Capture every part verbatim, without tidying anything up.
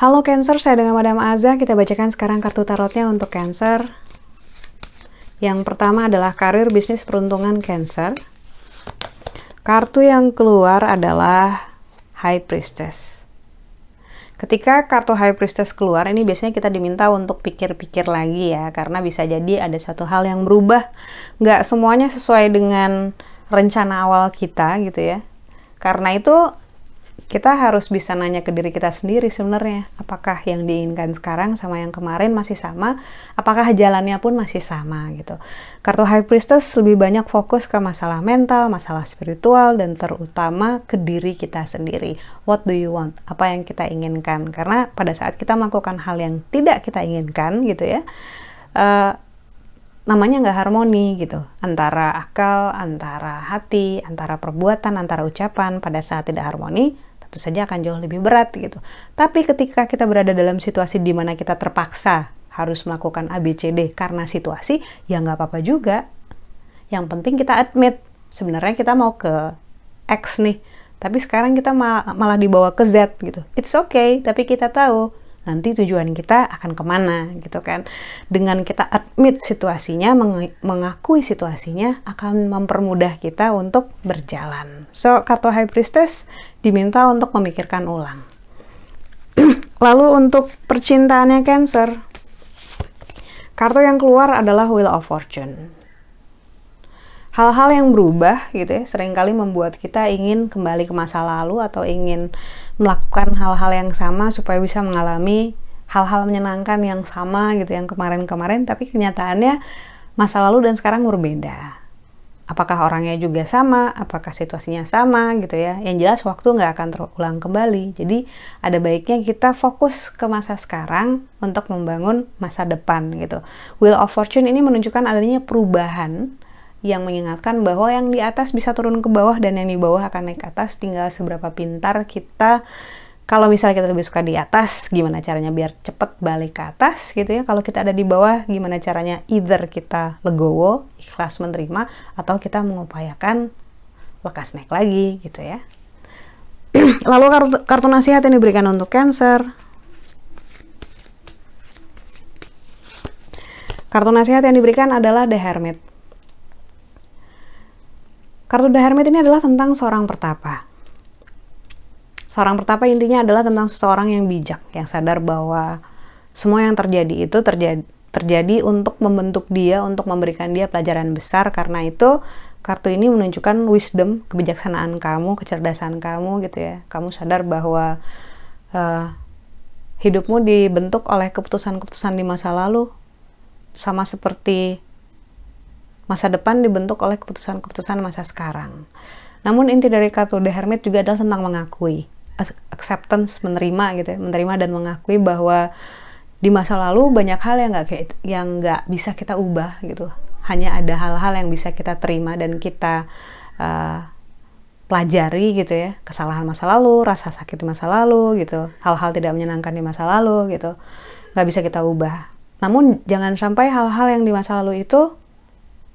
Halo Cancer, saya dengan Madam Azah. Kita bacakan sekarang kartu tarotnya untuk Cancer. Yang pertama adalah karir, bisnis, peruntungan Cancer. Kartu yang keluar adalah High Priestess. Ketika kartu High Priestess keluar, ini biasanya kita diminta untuk pikir-pikir lagi ya, karena bisa jadi ada suatu hal yang berubah. Nggak semuanya sesuai dengan rencana awal kita gitu ya. Karena itu kita harus bisa nanya ke diri kita sendiri sebenarnya, apakah yang diinginkan sekarang sama yang kemarin masih sama, apakah jalannya pun masih sama gitu. Kartu High Priestess lebih banyak fokus ke masalah mental, masalah spiritual, dan terutama ke diri kita sendiri. What do you want? Apa yang kita inginkan? Karena pada saat kita melakukan hal yang tidak kita inginkan gitu ya, uh, namanya nggak harmoni gitu, antara akal, antara hati, antara perbuatan, antara ucapan. Pada saat tidak harmoni tentu saja akan jauh lebih berat gitu. Tapi ketika kita berada dalam situasi di mana kita terpaksa harus melakukan A B C D karena situasi, ya nggak apa-apa juga. Yang penting kita admit, sebenarnya kita mau ke X nih, tapi sekarang kita mal malah dibawa ke Z gitu. It's okay, tapi kita tahu nanti tujuan kita akan kemana gitu kan. Dengan kita admit situasinya, meng mengakui situasinya, akan mempermudah kita untuk berjalan. So, kartu High Priestess diminta untuk memikirkan ulang. Lalu untuk percintaannya Cancer, kartu yang keluar adalah Wheel of Fortune. Hal-hal yang berubah gitu ya, seringkali membuat kita ingin kembali ke masa lalu atau ingin melakukan hal-hal yang sama supaya bisa mengalami hal-hal menyenangkan yang sama gitu, yang kemarin-kemarin, tapi kenyataannya masa lalu dan sekarang berbeda. Apakah orangnya juga sama, apakah situasinya sama gitu ya. Yang jelas waktu nggak akan terulang kembali, jadi ada baiknya kita fokus ke masa sekarang untuk membangun masa depan gitu. Wheel of Fortune ini menunjukkan adanya perubahan yang mengingatkan bahwa yang di atas bisa turun ke bawah dan yang di bawah akan naik ke atas. Tinggal seberapa pintar kita. Kalau misalnya kita lebih suka di atas, gimana caranya biar cepet balik ke atas gitu ya. Kalau kita ada di bawah, gimana caranya either kita legowo, ikhlas menerima, atau kita mengupayakan lekas naik lagi gitu ya. Lalu kartu, kartu nasihat yang diberikan untuk Cancer. Kartu nasihat yang diberikan adalah The Hermit. Kartu The Hermit ini adalah tentang seorang pertapa. Seorang pertapa intinya adalah tentang seseorang yang bijak, yang sadar bahwa semua yang terjadi itu terjadi, terjadi untuk membentuk dia, untuk memberikan dia pelajaran besar. Karena itu, kartu ini menunjukkan wisdom, kebijaksanaan kamu, kecerdasan kamu gitu ya. Kamu sadar bahwa uh, hidupmu dibentuk oleh keputusan-keputusan di masa lalu, sama seperti masa depan dibentuk oleh keputusan-keputusan masa sekarang. Namun inti dari kartu The Hermit juga adalah tentang mengakui, acceptance, menerima gitu ya, menerima dan mengakui bahwa di masa lalu banyak hal yang nggak yang nggak bisa kita ubah gitu. Hanya ada hal-hal yang bisa kita terima dan kita uh, pelajari gitu ya, kesalahan masa lalu, rasa sakit di masa lalu gitu, hal-hal tidak menyenangkan di masa lalu gitu, nggak bisa kita ubah. Namun jangan sampai hal-hal yang di masa lalu itu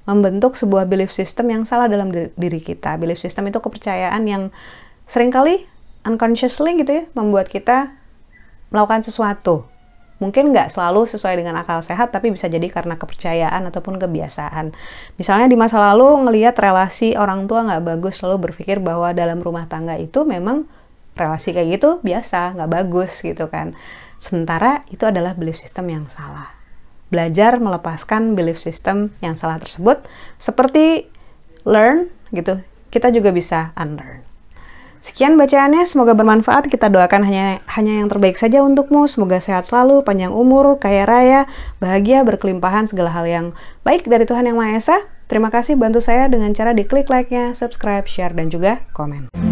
membentuk sebuah belief system yang salah dalam diri kita. Belief system itu kepercayaan yang seringkali unconsciously gitu ya, membuat kita melakukan sesuatu. Mungkin nggak selalu sesuai dengan akal sehat, tapi bisa jadi karena kepercayaan ataupun kebiasaan. Misalnya di masa lalu ngelihat relasi orang tua nggak bagus, lalu berpikir bahwa dalam rumah tangga itu memang relasi kayak gitu biasa, nggak bagus gitu kan. Sementara itu adalah belief system yang salah. Belajar melepaskan belief system yang salah tersebut, seperti learn gitu, kita juga bisa unlearn. Sekian bacaannya, semoga bermanfaat. Kita doakan hanya hanya yang terbaik saja untukmu. Semoga sehat selalu, panjang umur, kaya raya, bahagia, berkelimpahan, segala hal yang baik dari Tuhan Yang Maha Esa. Terima kasih, bantu saya dengan cara diklik like-nya, subscribe, share, dan juga komen.